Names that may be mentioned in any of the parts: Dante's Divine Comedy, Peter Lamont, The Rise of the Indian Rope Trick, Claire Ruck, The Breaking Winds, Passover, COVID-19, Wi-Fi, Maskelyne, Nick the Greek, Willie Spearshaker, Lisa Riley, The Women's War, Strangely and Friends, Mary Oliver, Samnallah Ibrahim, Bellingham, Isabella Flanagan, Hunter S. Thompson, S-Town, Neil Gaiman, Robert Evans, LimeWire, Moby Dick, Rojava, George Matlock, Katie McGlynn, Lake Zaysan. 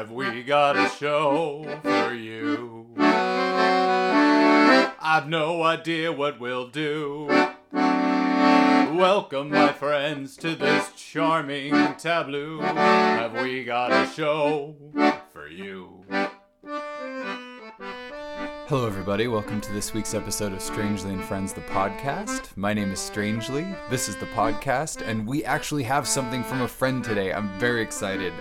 Have we got a show for you? I've no idea what we'll do. Welcome, my friends, to this charming tableau. Have we got a show for you? Hello, everybody. Welcome to this week's episode of Strangely and Friends, the podcast. My name is Strangely. This is the podcast, and we actually have something from a friend today. I'm very excited.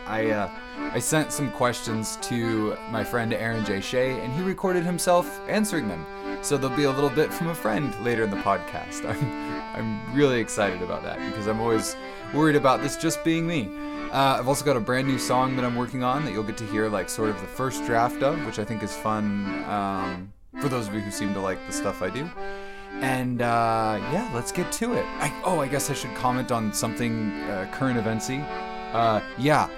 I sent some questions to my friend Aaron J. Shea, and he recorded himself answering them. So there'll be a little bit from a friend later in the podcast. I'm really excited about that because I'm always worried about this just being me. I've also got a brand new song that I'm working on that you'll get to hear like sort of the first draft of, which I think is fun for those of you who seem to like the stuff I do. And yeah, let's get to it. I guess I should comment on something current eventsy.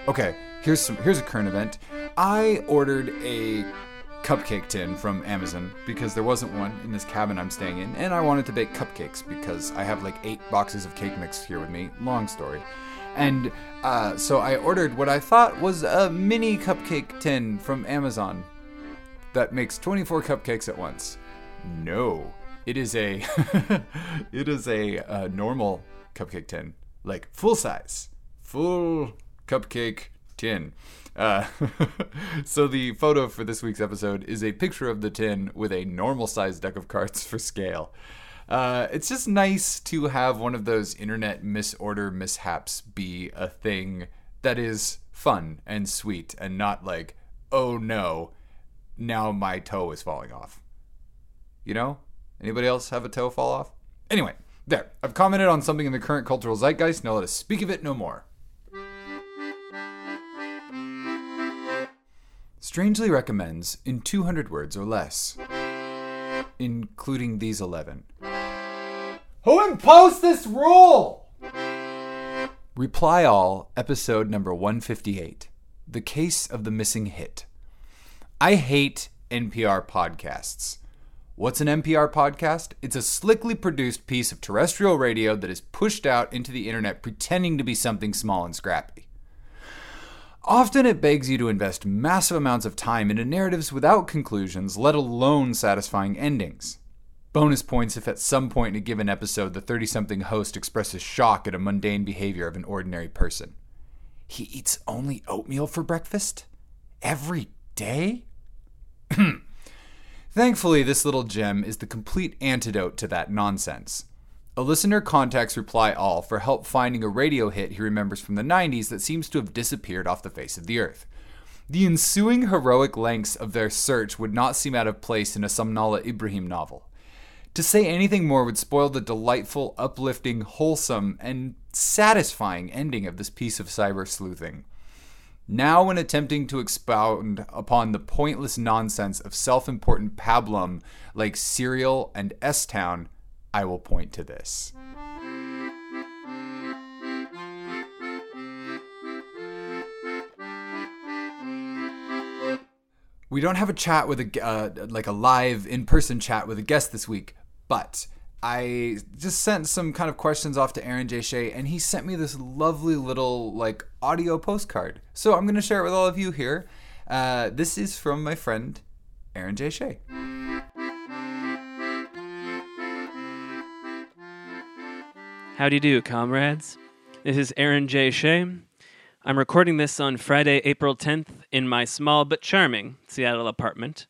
Okay. Here's a current event. I ordered a cupcake tin from Amazon because there wasn't one in this cabin I'm staying in, and I wanted to bake cupcakes because I have like 8 boxes of cake mix here with me. Long story. And so I ordered what I thought was a mini cupcake tin from Amazon that makes 24 cupcakes at once. No, it is a normal cupcake tin, like full cupcake tin. So the photo for this week's episode is a picture of the tin with a normal-sized deck of cards for scale. It's just nice to have one of those internet misorder mishaps be a thing that is fun and sweet and not like, oh no, now my toe is falling off. You know? Anybody else have a toe fall off? Anyway, there. I've commented on something in the current cultural zeitgeist. Now let us speak of it no more. Strangely recommends in 200 words or less, including these 11. Who imposed this rule? Reply All, episode number 158, The Case of the Missing Hit. I hate NPR podcasts. What's an NPR podcast? It's a slickly produced piece of terrestrial radio that is pushed out into the internet pretending to be something small and scrappy. Often it begs you to invest massive amounts of time into narratives without conclusions, let alone satisfying endings. Bonus points if at some point in a given episode the 30-something host expresses shock at a mundane behavior of an ordinary person. He eats only oatmeal for breakfast? Every day? Thankfully, this little gem is the complete antidote to that nonsense. A listener contacts Reply All for help finding a radio hit he remembers from the 90s that seems to have disappeared off the face of the earth. The ensuing heroic lengths of their search would not seem out of place in a Samnallah Ibrahim novel. To say anything more would spoil the delightful, uplifting, wholesome, and satisfying ending of this piece of cyber sleuthing. Now, when attempting to expound upon the pointless nonsense of self-important pablum like Serial and S-Town, I will point to this. We don't have a chat with a like a live in-person chat with a guest this week, but I just sent some kind of questions off to Aaron J. Shea, and he sent me this lovely little like audio postcard. So I'm going to share it with all of you here. This is from my friend Aaron J. Shea. Howdy do, comrades. This is Aaron J. Shea. I'm recording this on Friday, April 10th, in my small but charming Seattle apartment.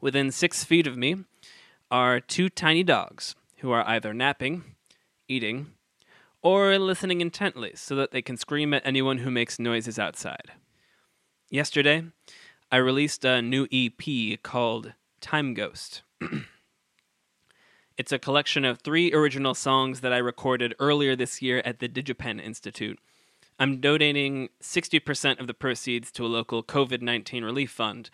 Within 6 feet of me are 2 tiny dogs who are either napping, eating, or listening intently so that they can scream at anyone who makes noises outside. Yesterday, I released a new EP called Time Ghost. It's a collection of 3 original songs that I recorded earlier this year at the DigiPen Institute. I'm donating 60% of the proceeds to a local COVID-19 relief fund,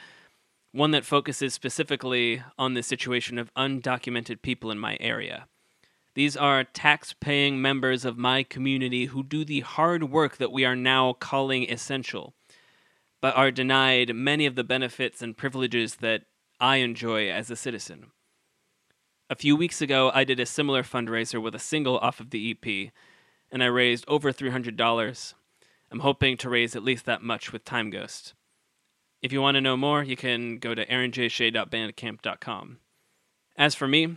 one that focuses specifically on the situation of undocumented people in my area. These are tax-paying members of my community who do the hard work that we are now calling essential, but are denied many of the benefits and privileges that I enjoy as a citizen. A few weeks ago, I did a similar fundraiser with a single off of the EP, and I raised over $300. I'm hoping to raise at least that much with Time Ghost. If you want to know more, you can go to aaronjshea.bandcamp.com. As for me,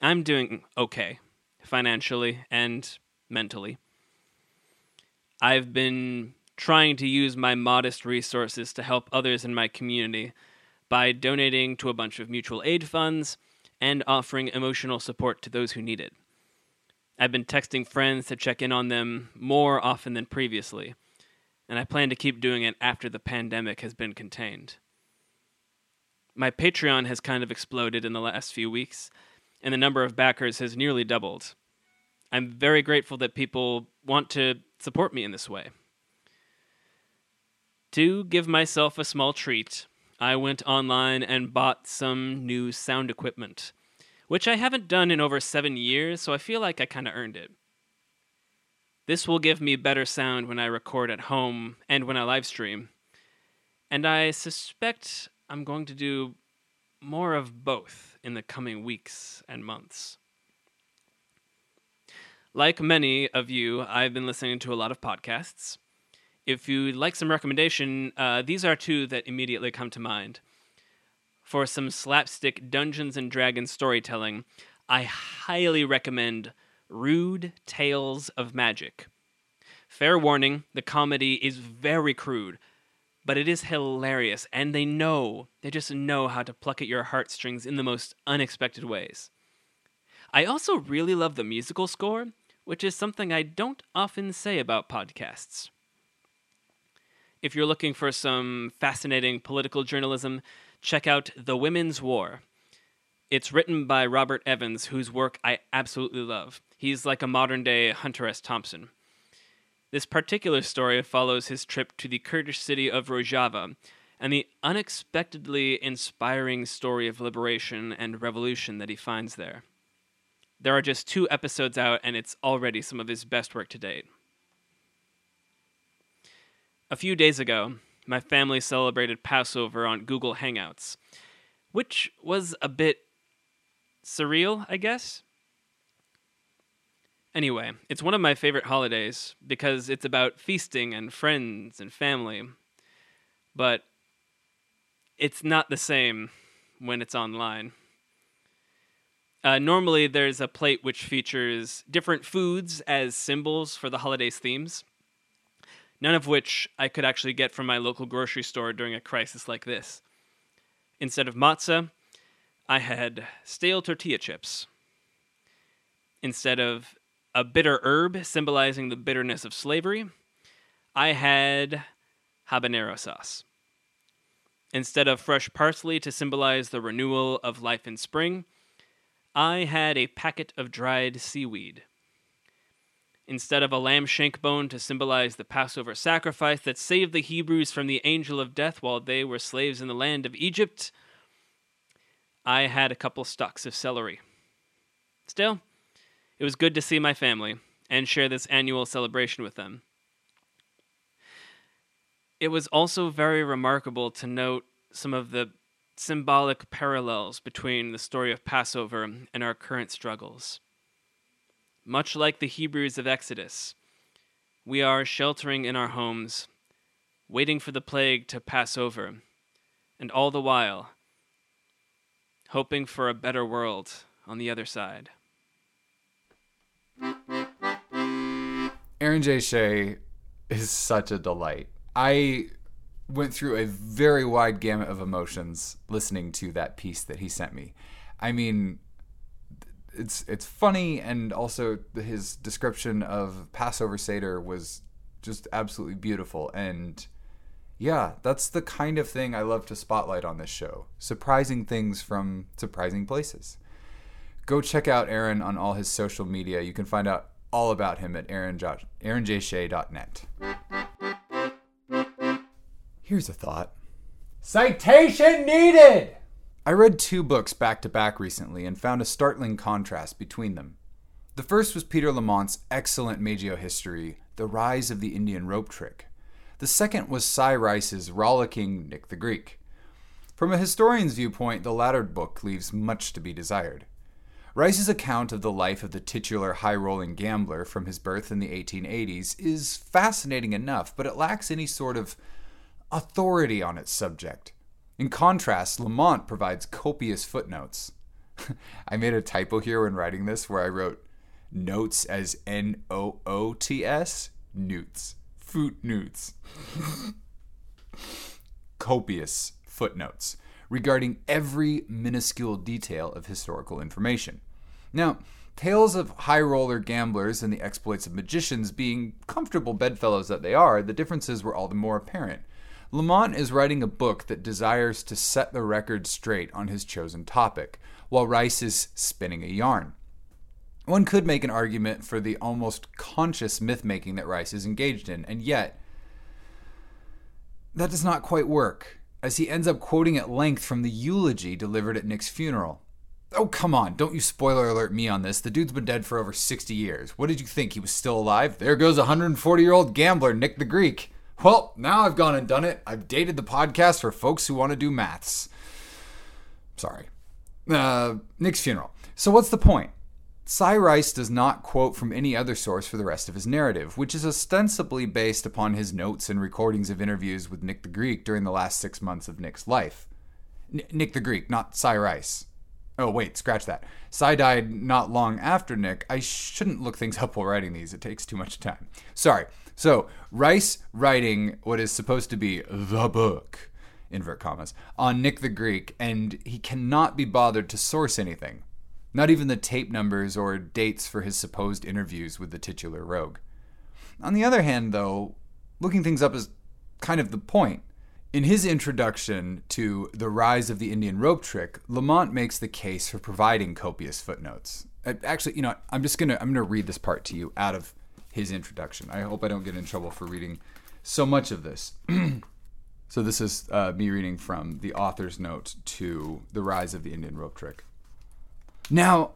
I'm doing okay, financially and mentally. I've been trying to use my modest resources to help others in my community by donating to a bunch of mutual aid funds and offering emotional support to those who need it. I've been texting friends to check in on them more often than previously, and I plan to keep doing it after the pandemic has been contained. My Patreon has kind of exploded in the last few weeks, and the number of backers has nearly doubled. I'm very grateful that people want to support me in this way. To give myself a small treat, I went online and bought some new sound equipment, which I haven't done in over 7 years, so I feel like I kind of earned it. This will give me better sound when I record at home and when I live stream. And I suspect I'm going to do more of both in the coming weeks and months. Like many of you, I've been listening to a lot of podcasts. If you'd like some recommendation, these are two that immediately come to mind. For some slapstick Dungeons and Dragons storytelling, I highly recommend Rude Tales of Magic. Fair warning, the comedy is very crude, but it is hilarious, and they just know how to pluck at your heartstrings in the most unexpected ways. I also really love the musical score, which is something I don't often say about podcasts. If you're looking for some fascinating political journalism, check out The Women's War. It's written by Robert Evans, whose work I absolutely love. He's like a modern-day Hunter S. Thompson. This particular story follows his trip to the Kurdish city of Rojava and the unexpectedly inspiring story of liberation and revolution that he finds there. There are just 2 episodes out, and it's already some of his best work to date. A few days ago, my family celebrated Passover on Google Hangouts, which was a bit surreal, I guess. Anyway, it's one of my favorite holidays because it's about feasting and friends and family, but it's not the same when it's online. Normally, there's a plate which features different foods as symbols for the holiday's themes, none of which I could actually get from my local grocery store during a crisis like this. Instead of matzah, I had stale tortilla chips. Instead of a bitter herb symbolizing the bitterness of slavery, I had habanero sauce. Instead of fresh parsley to symbolize the renewal of life in spring, I had a packet of dried seaweed. Instead of a lamb shank bone to symbolize the Passover sacrifice that saved the Hebrews from the angel of death while they were slaves in the land of Egypt, I had a couple stalks of celery. Still, it was good to see my family and share this annual celebration with them. It was also very remarkable to note some of the symbolic parallels between the story of Passover and our current struggles. Much like the Hebrews of Exodus, we are sheltering in our homes, waiting for the plague to pass over, and all the while, hoping for a better world on the other side. Aaron J. Shea is such a delight. I went through a very wide gamut of emotions listening to that piece that he sent me. I mean, it's funny, and also his description of Passover Seder was just absolutely beautiful. And yeah, that's the kind of thing I love to spotlight on this show. Surprising things from surprising places. Go check out Aaron on all his social media. You can find out all about him at aaronjshea.net. Here's a thought. Citation needed! I read 2 books back-to-back recently and found a startling contrast between them. The first was Peter Lamont's excellent Magio history, The Rise of the Indian Rope Trick. The second was Cy Rice's rollicking Nick the Greek. From a historian's viewpoint, the latter book leaves much to be desired. Rice's account of the life of the titular high-rolling gambler from his birth in the 1880s is fascinating enough, but it lacks any sort of authority on its subject. In contrast, Lamont provides copious footnotes. I made a typo here when writing this where I wrote notes as N-O-O-T-S, newts, fruit newts. Copious footnotes regarding every minuscule detail of historical information. Now, tales of high-roller gamblers and the exploits of magicians being comfortable bedfellows that they are, the differences were all the more apparent. Lamont is writing a book that desires to set the record straight on his chosen topic, while Rice is spinning a yarn. One could make an argument for the almost conscious myth-making that Rice is engaged in, and yet that does not quite work, as he ends up quoting at length from the eulogy delivered at Nick's funeral. Oh, come on, don't you spoiler alert me on this. The dude's been dead for over 60 years. What did you think, he was still alive? There goes a 140-year-old gambler, Nick the Greek. Well, now I've gone and done it. I've dated the podcast for folks who want to do maths. Sorry. Nick's funeral. So what's the point? Cy Rice does not quote from any other source for the rest of his narrative, which is ostensibly based upon his notes and recordings of interviews with Nick the Greek during the last 6 months of Nick's life. Nick the Greek, not Cy Rice. Oh, wait, scratch that. Cy died not long after Nick. I shouldn't look things up while writing these. It takes too much time. Sorry. So, Rice writing what is supposed to be the book, invert commas, on Nick the Greek, and he cannot be bothered to source anything. Not even the tape numbers or dates for his supposed interviews with the titular rogue. On the other hand, though, looking things up is kind of the point. In his introduction to The Rise of the Indian Rope Trick, Lamont makes the case for providing copious footnotes. Actually, you know, I'm gonna read this part to you out of his introduction. I hope I don't get in trouble for reading so much of this. So this is me reading from the author's note to The Rise of the Indian Rope Trick. Now,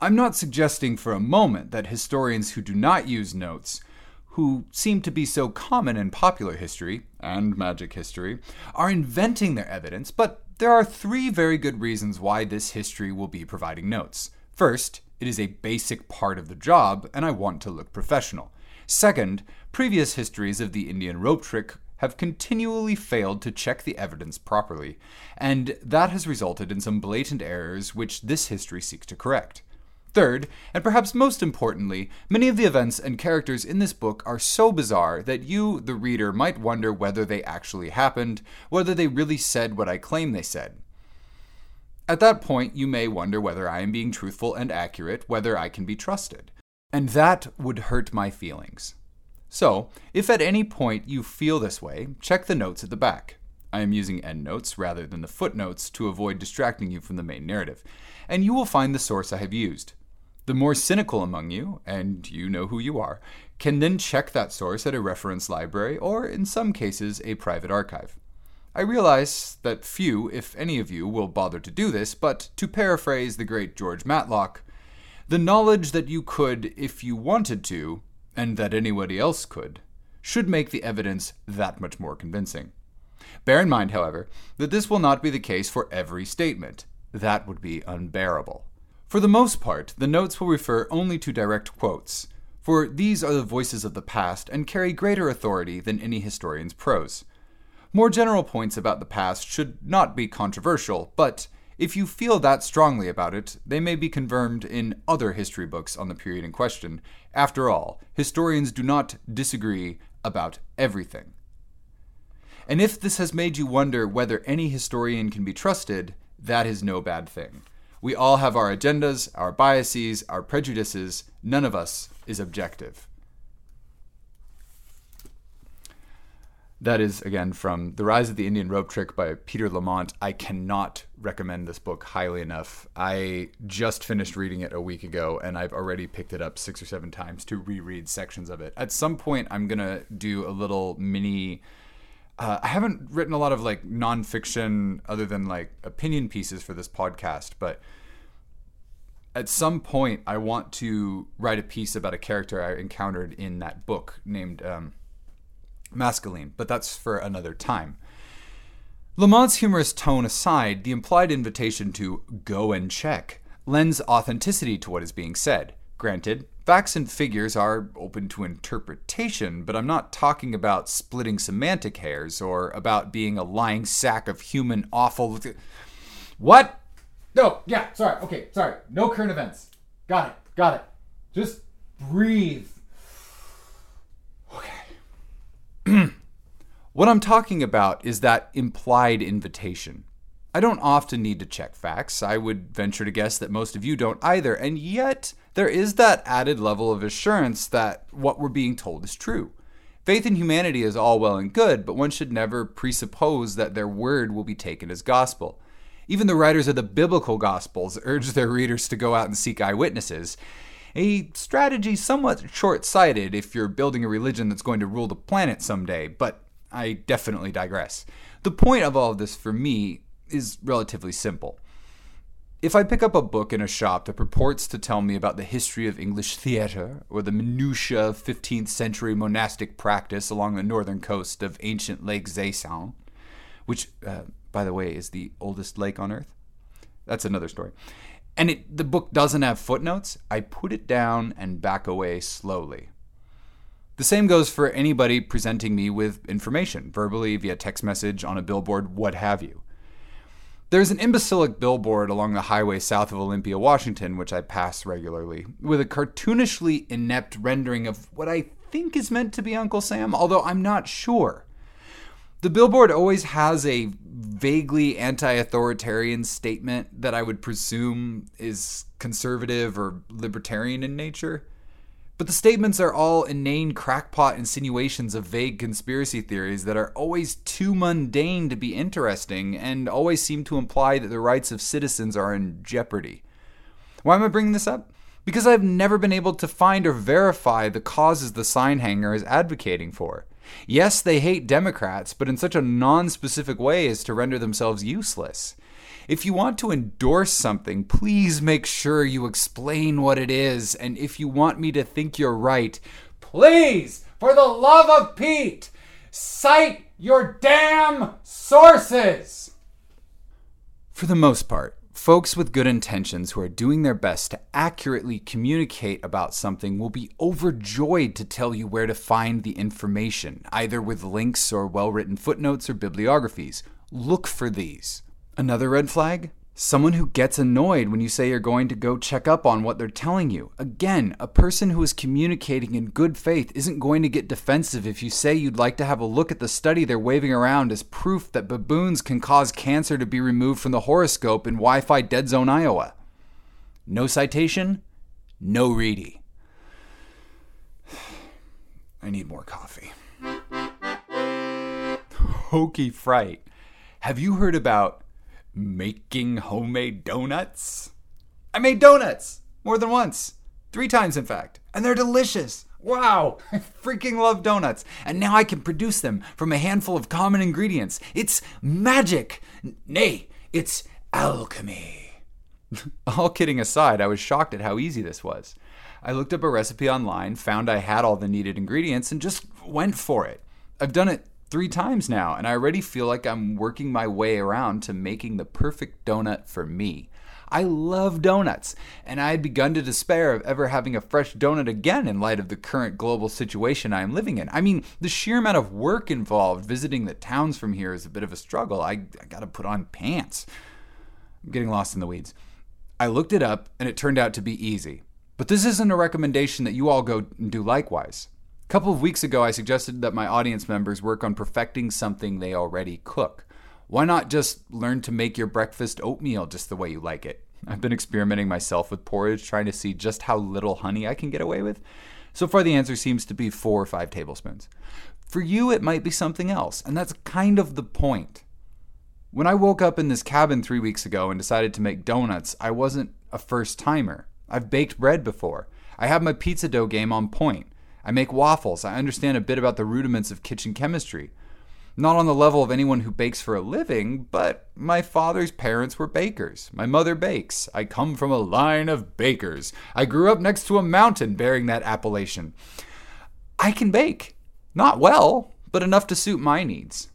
I'm not suggesting for a moment that historians who do not use notes, who seem to be so common in popular history and magic history, are inventing their evidence, but there are three very good reasons why this history will be providing notes. First, it is a basic part of the job, and I want to look professional. Second, previous histories of the Indian rope trick have continually failed to check the evidence properly, and that has resulted in some blatant errors which this history seeks to correct. Third, and perhaps most importantly, many of the events and characters in this book are so bizarre that you, the reader, might wonder whether they actually happened, whether they really said what I claim they said. At that point, you may wonder whether I am being truthful and accurate, whether I can be trusted. And that would hurt my feelings. So, if at any point you feel this way, check the notes at the back. I am using endnotes rather than the footnotes to avoid distracting you from the main narrative, and you will find the source I have used. The more cynical among you, and you know who you are, can then check that source at a reference library or, in some cases, a private archive. I realize that few, if any of you, will bother to do this, but to paraphrase the great George Matlock, the knowledge that you could, if you wanted to, and that anybody else could, should make the evidence that much more convincing. Bear in mind, however, that this will not be the case for every statement. That would be unbearable. For the most part, the notes will refer only to direct quotes, for these are the voices of the past and carry greater authority than any historian's prose. More general points about the past should not be controversial, but if you feel that strongly about it, they may be confirmed in other history books on the period in question. After all, historians do not disagree about everything. And if this has made you wonder whether any historian can be trusted, that is no bad thing. We all have our agendas, our biases, our prejudices. None of us is objective. That is, again, from The Rise of the Indian Rope Trick by Peter Lamont. I cannot recommend this book highly enough. I just finished reading it a week ago, and I've already picked it up 6 or 7 times to reread sections of it. At some point, I'm going to do a little mini... I haven't written a lot of, like, nonfiction other than, like, opinion pieces for this podcast, but at some point, I want to write a piece about a character I encountered in that book named... Maskelyne, but that's for another time. Lamont's humorous tone aside, the implied invitation to go and check lends authenticity to what is being said. Granted, facts and figures are open to interpretation, but I'm not talking about splitting semantic hairs or about being a lying sack of human awful... What? No, yeah, sorry, okay, sorry. No current events. Got it. Just breathe. Okay. What I'm talking about is that implied invitation. I don't often need to check facts. I would venture to guess that most of you don't either, and yet there is that added level of assurance that what we're being told is true. Faith in humanity is all well and good, but one should never presuppose that their word will be taken as gospel. Even the writers of the biblical gospels urge their readers to go out and seek eyewitnesses, a strategy somewhat short-sighted if you're building a religion that's going to rule the planet someday, but I definitely digress. The point of all of this for me is relatively simple. If I pick up a book in a shop that purports to tell me about the history of English theater or the minutiae of 15th century monastic practice along the northern coast of ancient Lake Zaysan, which, by the way, is the oldest lake on Earth. That's another story. And the book doesn't have footnotes. I put it down and back away slowly. The same goes for anybody presenting me with information, verbally, via text message, on a billboard, what have you. There's an imbecilic billboard along the highway south of Olympia, Washington, which I pass regularly, with a cartoonishly inept rendering of what I think is meant to be Uncle Sam, although I'm not sure. The billboard always has a vaguely anti-authoritarian statement that I would presume is conservative or libertarian in nature. But the statements are all inane crackpot insinuations of vague conspiracy theories that are always too mundane to be interesting and always seem to imply that the rights of citizens are in jeopardy. Why am I bringing this up? Because I've never been able to find or verify the causes the sign hanger is advocating for. Yes, they hate Democrats, but in such a non-specific way as to render themselves useless. If you want to endorse something, please make sure you explain what it is. And if you want me to think you're right, please, for the love of Pete, cite your damn sources. For the most part, folks with good intentions who are doing their best to accurately communicate about something will be overjoyed to tell you where to find the information, either with links or well-written footnotes or bibliographies. Look for these. Another red flag? Someone who gets annoyed when you say you're going to go check up on what they're telling you. Again, a person who is communicating in good faith isn't going to get defensive if you say you'd like to have a look at the study they're waving around as proof that baboons can cause cancer to be removed from the horoscope in Wi-Fi Dead Zone, Iowa. No citation, no readie. I need more coffee. Hokey fright. Have you heard about making homemade donuts? I made donuts! More than once. 3 times, in fact. And they're delicious! Wow! I freaking love donuts. And now I can produce them from a handful of common ingredients. It's magic! Nay, it's alchemy. All kidding aside, I was shocked at how easy this was. I looked up a recipe online, found I had all the needed ingredients, and just went for it. I've done it 3 times now, and I already feel like I'm working my way around to making the perfect donut for me. I love donuts, and I had begun to despair of ever having a fresh donut again in light of the current global situation I am living in. I mean, the sheer amount of work involved visiting the towns from here is a bit of a struggle. I gotta put on pants. I'm getting lost in the weeds. I looked it up, and it turned out to be easy. But this isn't a recommendation that you all go and do likewise. A couple of weeks ago, I suggested that my audience members work on perfecting something they already cook. Why not just learn to make your breakfast oatmeal just the way you like it? I've been experimenting myself with porridge, trying to see just how little honey I can get away with. So far, the answer seems to be 4 or 5 tablespoons. For you, it might be something else, and that's kind of the point. When I woke up in this cabin 3 weeks ago and decided to make donuts, I wasn't a first-timer. I've baked bread before. I have my pizza dough game on point. I make waffles. I understand a bit about the rudiments of kitchen chemistry. Not on the level of anyone who bakes for a living, but my father's parents were bakers. My mother bakes. I come from a line of bakers. I grew up next to a mountain bearing that appellation. I can bake. Not well, but enough to suit my needs.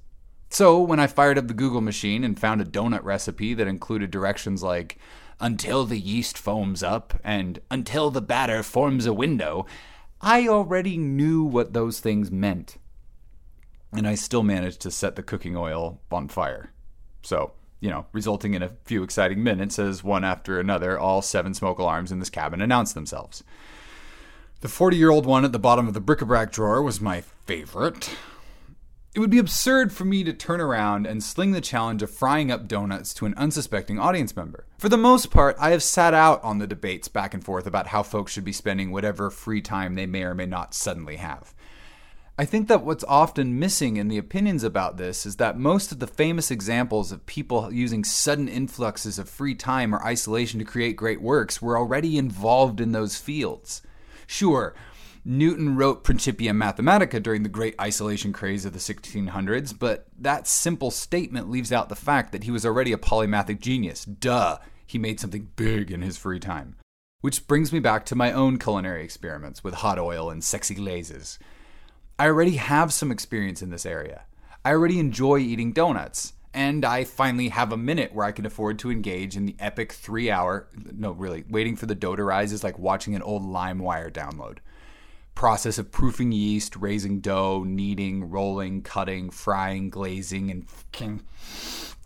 So when I fired up the Google machine and found a donut recipe that included directions like until the yeast foams up, and until the batter forms a window, I already knew what those things meant. And I still managed to set the cooking oil on fire. So, you know, resulting in a few exciting minutes as one after another, all 7 smoke alarms in this cabin announced themselves. The 40-year-old one at the bottom of the bric-a-brac drawer was my favorite. It would be absurd for me to turn around and sling the challenge of frying up donuts to an unsuspecting audience member. For the most part, I have sat out on the debates back and forth about how folks should be spending whatever free time they may or may not suddenly have. I think that what's often missing in the opinions about this is that most of the famous examples of people using sudden influxes of free time or isolation to create great works were already involved in those fields. Sure, Newton wrote Principia Mathematica during the great isolation craze of the 1600s, but that simple statement leaves out the fact that he was already a polymathic genius. Duh, he made something big in his free time. Which brings me back to my own culinary experiments with hot oil and sexy glazes. I already have some experience in this area. I already enjoy eating donuts, and I finally have a minute where I can afford to engage in the epic 3-hour, no really, waiting for the dough to rise is like watching an old LimeWire download. Process of proofing yeast, raising dough, kneading, rolling, cutting, frying, glazing, and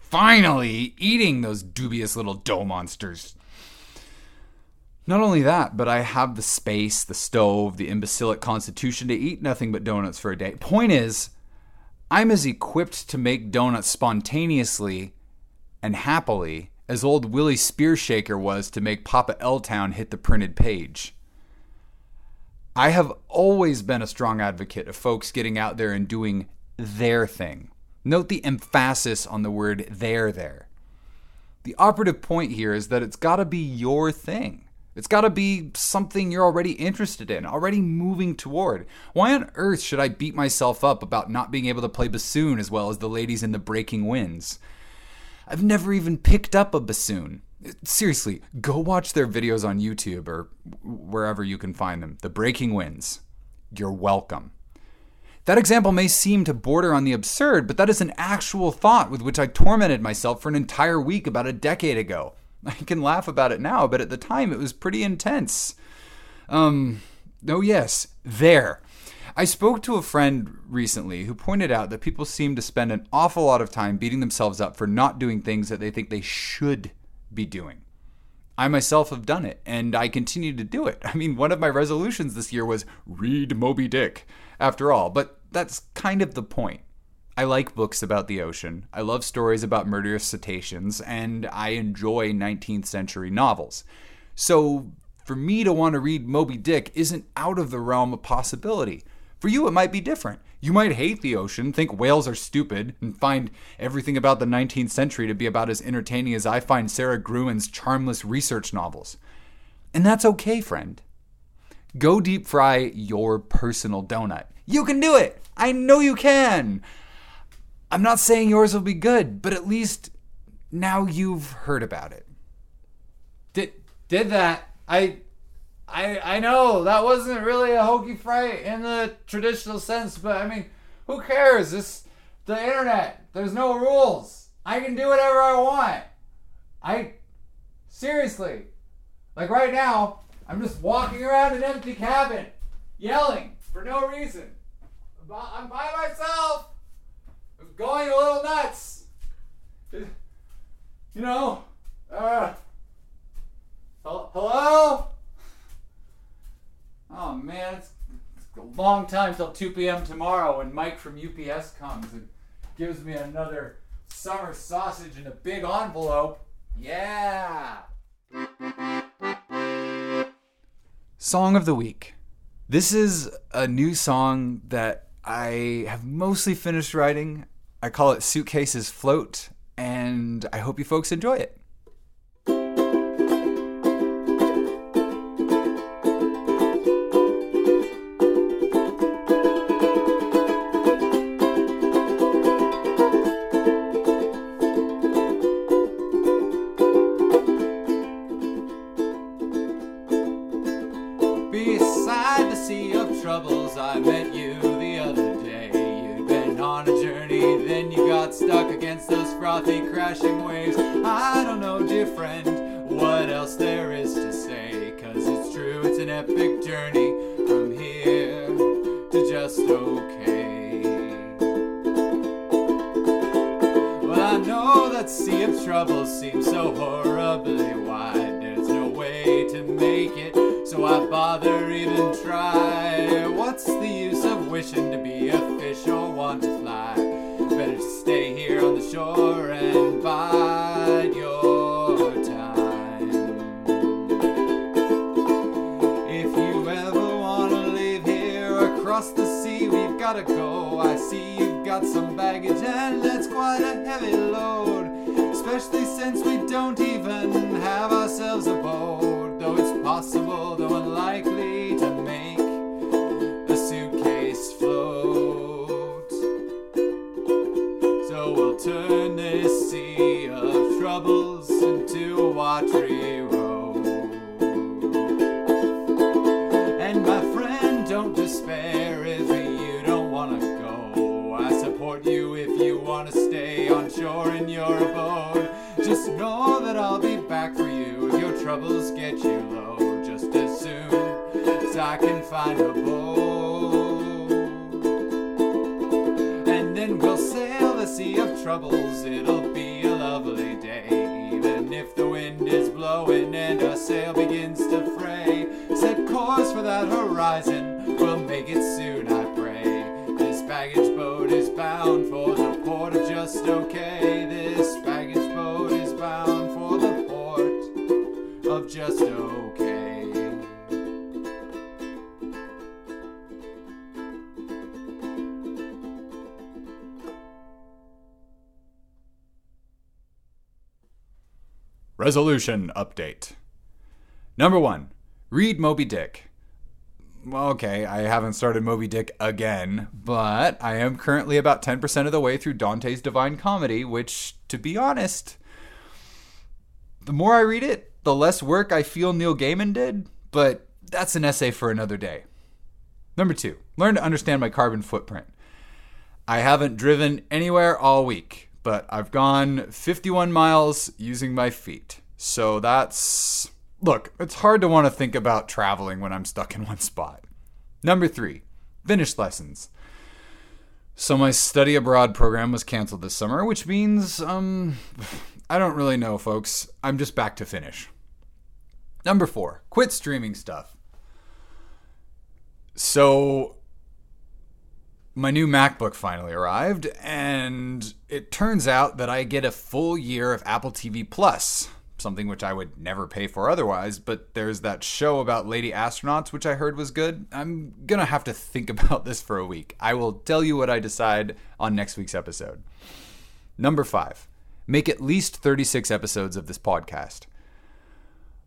finally eating those dubious little dough monsters. Not only that, but I have the space, the stove, the imbecilic constitution to eat nothing but donuts for a day. Point is, I'm as equipped to make donuts spontaneously and happily as old Willie Spearshaker was to make Papa L-Town hit the printed page. I have always been a strong advocate of folks getting out there and doing their thing. Note the emphasis on the word there. The operative point here is that it's got to be your thing. It's got to be something you're already interested in, already moving toward. Why on earth should I beat myself up about not being able to play bassoon as well as the ladies in The Breaking Winds? I've never even picked up a bassoon. Seriously, go watch their videos on YouTube or wherever you can find them. The Breaking Winds. You're welcome. That example may seem to border on the absurd, but that is an actual thought with which I tormented myself for an entire week about a decade ago. I can laugh about it now, but at the time it was pretty intense. There. I spoke to a friend recently who pointed out that people seem to spend an awful lot of time beating themselves up for not doing things that they think they should be doing. I myself have done it, and I continue to do it. I mean, one of my resolutions this year was read Moby Dick, after all, but that's kind of the point. I like books about the ocean, I love stories about murderous cetaceans, and I enjoy 19th century novels. So for me to want to read Moby Dick isn't out of the realm of possibility. For you, it might be different. You might hate the ocean, think whales are stupid, and find everything about the 19th century to be about as entertaining as I find Sarah Gruen's charmless research novels. And that's okay, friend. Go deep fry your personal donut. You can do it! I know you can! I'm not saying yours will be good, but at least now you've heard about it. Did that. I know, that wasn't really a hokey fry in the traditional sense, but I mean, who cares? It's the internet. There's no rules. I can do whatever I want. Seriously. Like right now, I'm just walking around an empty cabin, yelling for no reason. I'm by myself. I'm going a little nuts. You know, hello? Oh man, it's a long time till 2 p.m. tomorrow when Mike from UPS comes and gives me another summer sausage in a big envelope. Yeah! Song of the Week. This is a new song that I have mostly finished writing. I call it Suitcases Float, and I hope you folks enjoy it. Stuck against those frothy crashing waves. I don't know, dear friend, what journey from here to just okay. Well, I know that sea of trouble seems so horribly wide. There's no way to make it, so I bother even try. What's the use of wishing to be a fish or want to fly? Better to stay here on the shore and bide your time. If you ever want to leave here across the sea, we've got to go. I see you've got some baggage and that's quite a heavy load, especially since we don't even have ourselves a boat. Though it's possible, though unlikely, to make a suitcase float. So we'll turn this sea of troubles into a watery road. And my friend, don't despair if you don't want to go. I support you if you want to stay on shore in your abode. Just know that I'll be back for you if your troubles get you low. Just as soon as I can find a boat, and then we'll sail the sea of troubles. It'll be a lovely day, even if the wind is blowing and our sail begins to fray. Set course for that horizon, we'll make it soon, I pray. This baggage boat is bound for the port of just okay. This baggage boat is bound for the port of just okay. Resolution update. Number 1, read Moby Dick. Okay, I haven't started Moby Dick again, but I am currently about 10% of the way through Dante's Divine Comedy, which, to be honest, the more I read it, the less work I feel Neil Gaiman did, but that's an essay for another day. Number 2, learn to understand my carbon footprint. I haven't driven anywhere all week, but I've gone 51 miles using my feet, so that's... Look, it's hard to want to think about traveling when I'm stuck in one spot. Number 3, Finnish lessons. So my study abroad program was canceled this summer, which means, I don't really know, folks. I'm just back to Finnish. Number 4, quit streaming stuff. So my new MacBook finally arrived, and it turns out that I get a full year of Apple TV+. Something which I would never pay for otherwise, but there's that show about lady astronauts, which I heard was good. I'm gonna have to think about this for a week. I will tell you what I decide on next week's episode. Number 5, make at least 36 episodes of this podcast.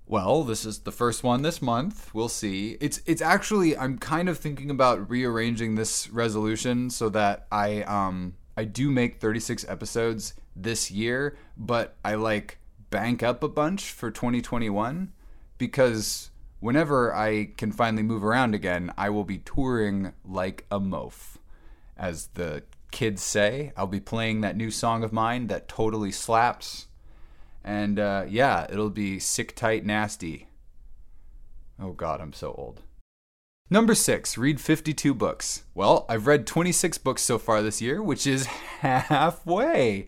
Well, this is the first one this month. We'll see. It's actually, I'm kind of thinking about rearranging this resolution so that I do make 36 episodes this year, but I like bank up a bunch for 2021, because whenever I can finally move around again, I will be touring like a moaf. As the kids say, I'll be playing that new song of mine that totally slaps. And yeah, it'll be sick, tight, nasty. Oh God, I'm so old. Number 6, read 52 books. Well, I've read 26 books so far this year, which is halfway.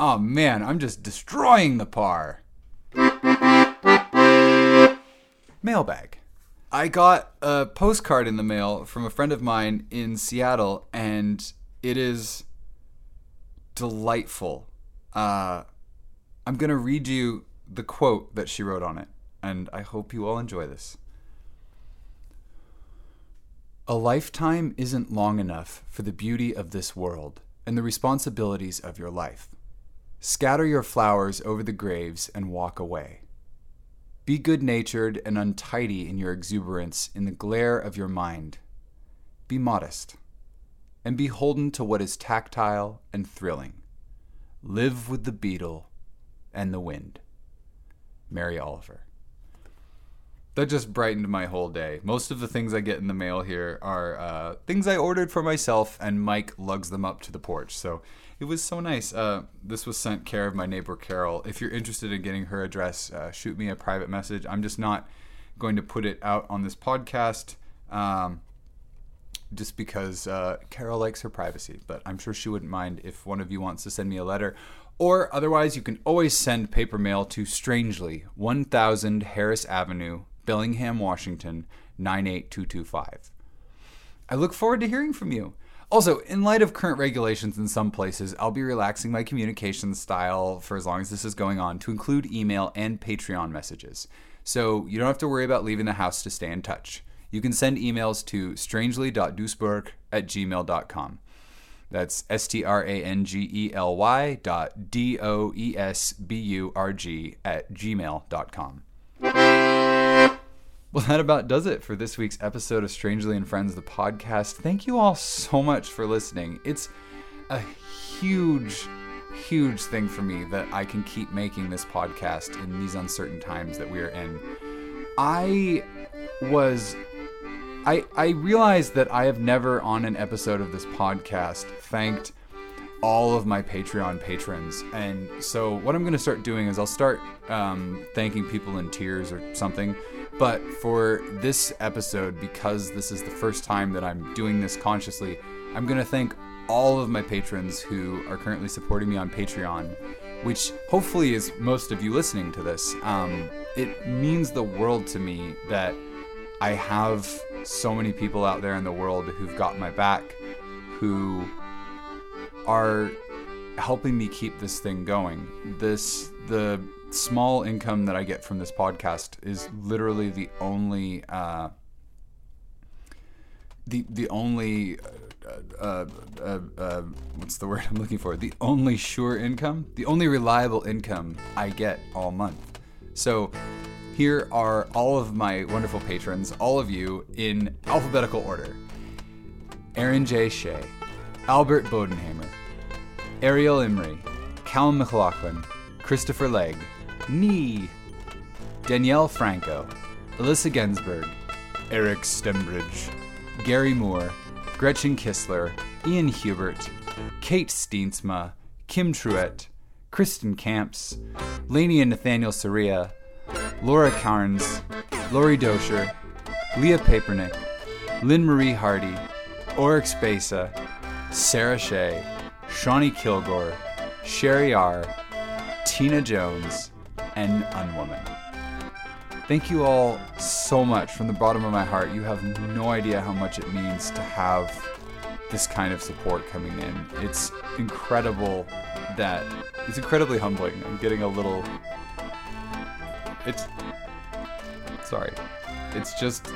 Oh man, I'm just destroying the par. Mailbag. I got a postcard in the mail from a friend of mine in Seattle, and it is delightful. I'm going to read you the quote that she wrote on it, and I hope you all enjoy this. A lifetime isn't long enough for the beauty of this world and the responsibilities of your life. Scatter your flowers over the graves and walk away. Be good-natured and untidy in your exuberance in the glare of your mind. Be modest and beholden to what is tactile and thrilling. Live with the beetle and the wind. Mary Oliver. That just brightened my whole day. Most of the things I get in the mail here are things I ordered for myself, and Mike lugs them up to the porch. So it was so nice. This was sent care of my neighbor, Carol. If you're interested in getting her address, shoot me a private message. I'm just not going to put it out on this podcast, just because Carol likes her privacy, but I'm sure she wouldn't mind if one of you wants to send me a letter. Or otherwise, you can always send paper mail to Strangely, 1000 Harris Avenue, Bellingham, Washington, 98225. I look forward to hearing from you. Also, in light of current regulations in some places, I'll be relaxing my communication style for as long as this is going on to include email and Patreon messages. So you don't have to worry about leaving the house to stay in touch. You can send emails to strangely.duesburg@gmail.com. That's strangely.doesburg@gmail.com. Well, that about does it for this week's episode of Strangely and Friends, the podcast. Thank you all so much for listening. It's a huge, huge thing for me that I can keep making this podcast in these uncertain times that we're in. I realized that I have never on an episode of this podcast thanked all of my Patreon patrons. And so what I'm going to start doing is I'll start thanking people in tiers or something. But for this episode, because this is the first time that I'm doing this consciously, I'm going to thank all of my patrons who are currently supporting me on Patreon, which hopefully is most of you listening to this. It means the world to me that I have so many people out there in the world who've got my back, who are helping me keep this thing going. The small income that I get from this podcast is literally the only the only sure income, the only reliable income I get all month. So here are all of my wonderful patrons, all of you, in alphabetical order. Aaron J. Shea, Albert Bodenheimer, Ariel Imrie, Callum McLaughlin, Christopher Legg, Nee, Danielle Franco, Alyssa Ginsburg, Eric Stembridge, Gary Moore, Gretchen Kistler, Ian Hubert, Kate Steensma, Kim Truett, Kristen Camps, Lainey and Nathaniel Soria, Laura Carnes, Lori Dosher, Leah Papernick, Lynn Marie Hardy, Oryx Besa, Sarah Shea, Shawnee Kilgore, Sherry R., Tina Jones, and Unwoman. Thank you all so much from the bottom of my heart. You have no idea how much it means to have this kind of support coming in. It's incredible that... It's incredibly humbling. I'm getting a little... It's just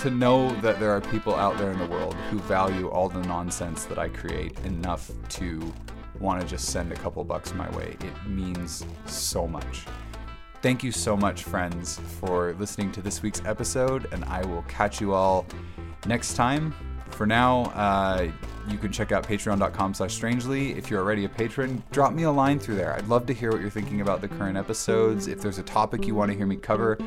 to know that there are people out there in the world who value all the nonsense that I create enough to want to just send a couple bucks my way. It means so much. Thank you so much, friends, for listening to this week's episode, and I will catch you all next time. For now, you can check out patreon.com/strangely. If you're already a patron, drop me a line through there. I'd love to hear what you're thinking about the current episodes. If there's a topic you want to hear me cover,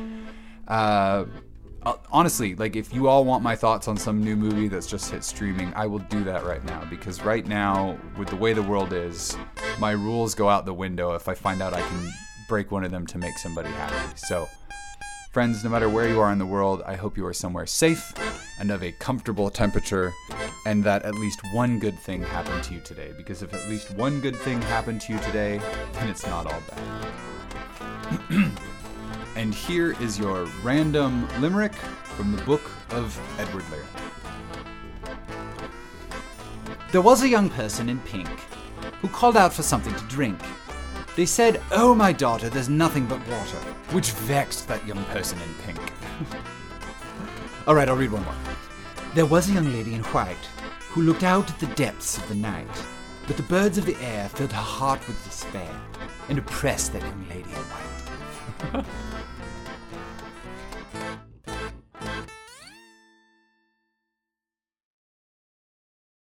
honestly, like if you all want my thoughts on some new movie that's just hit streaming, I will do that right now, because right now, with the way the world is, my rules go out the window if I find out I can break one of them to make somebody happy. So, friends, no matter where you are in the world, I hope you are somewhere safe and of a comfortable temperature, and that at least one good thing happened to you today. Because if at least one good thing happened to you today, then it's not all bad. And here is your random limerick from the book of Edward Lear. There was a young person in pink who called out for something to drink. They said, "Oh, my daughter, there's nothing but water," which vexed that young person in pink. All right, I'll read one more. There was a young lady in white who looked out at the depths of the night, but the birds of the air filled her heart with despair and oppressed that young lady in white.